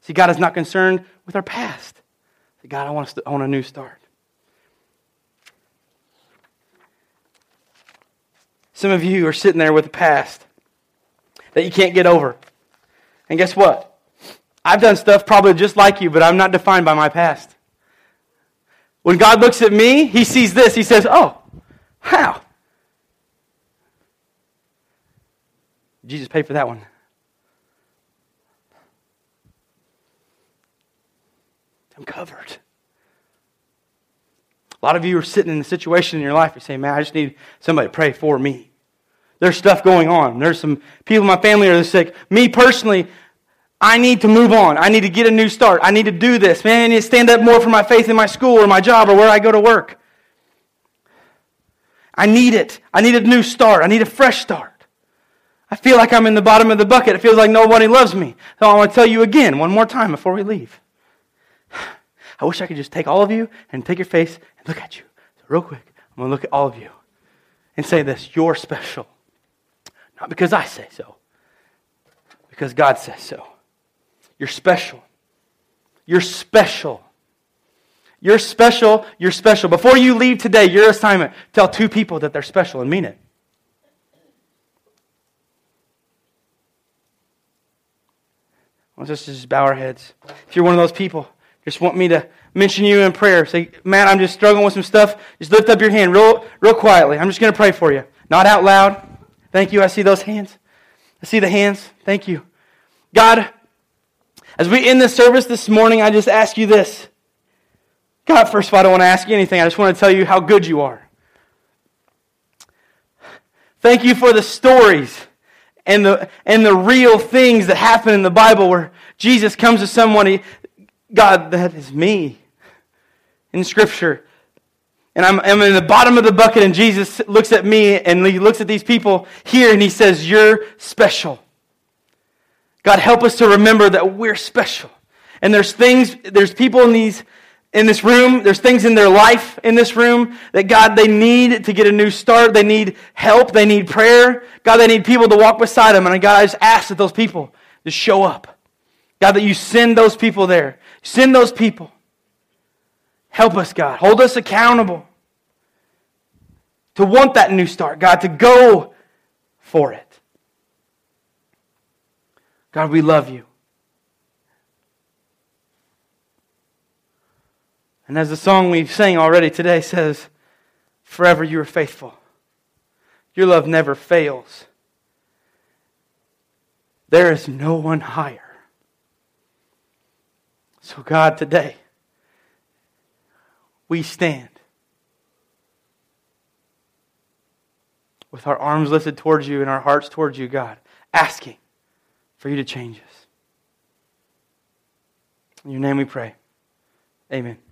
See, God is not concerned with our past. See, God, I want a new start. Some of you are sitting there with a past that you can't get over. And guess what? I've done stuff probably just like you, but I'm not defined by my past. When God looks at me, He sees this. He says, oh, how? Jesus paid for that one. I'm covered. A lot of you are sitting in a situation in your life, you're saying, man, I just need somebody to pray for me. There's stuff going on. There's some people in my family are sick. Me personally, I need to move on. I need to get a new start. I need to do this. Man, I need to stand up more for my faith in my school or my job or where I go to work. I need it. I need a new start. I need a fresh start. I feel like I'm in the bottom of the bucket. It feels like nobody loves me. So I want to tell you again, one more time before we leave. I wish I could just take all of you and take your face and look at you. So real quick, I'm going to look at all of you and say this, you're special. Not because I say so, because God says so. You're special. You're special. You're special. You're special. Before you leave today, your assignment, tell two people that they're special and mean it. Let's just bow our heads. If you're one of those people, just want me to mention you in prayer. Say, Matt, I'm just struggling with some stuff. Just lift up your hand real quietly. I'm just going to pray for you. Not out loud. Thank you. I see those hands. I see the hands. Thank you. God, as we end this service this morning, I just ask you this. God, first of all, I don't want to ask you anything. I just want to tell you how good you are. Thank you for the stories and the real things that happen in the Bible where Jesus comes to someone. God, that is me in Scripture. And I'm in the bottom of the bucket, and Jesus looks at me, and He looks at these people here, and He says, you're special. God, help us to remember that we're special. And there's people in this room, there's things in their life in this room that, God, they need to get a new start. They need help. They need prayer. God, they need people to walk beside them. And God, I just ask that those people to show up. God, that you send those people there. Send those people. Help us, God. Hold us accountable to want that new start, God, to go for it. God, we love you. And as the song we've sang already today says, forever you are faithful. Your love never fails. There is no one higher. So God, today, we stand with our arms lifted towards you and our hearts towards you, God, asking for you to change us. In your name we pray. Amen.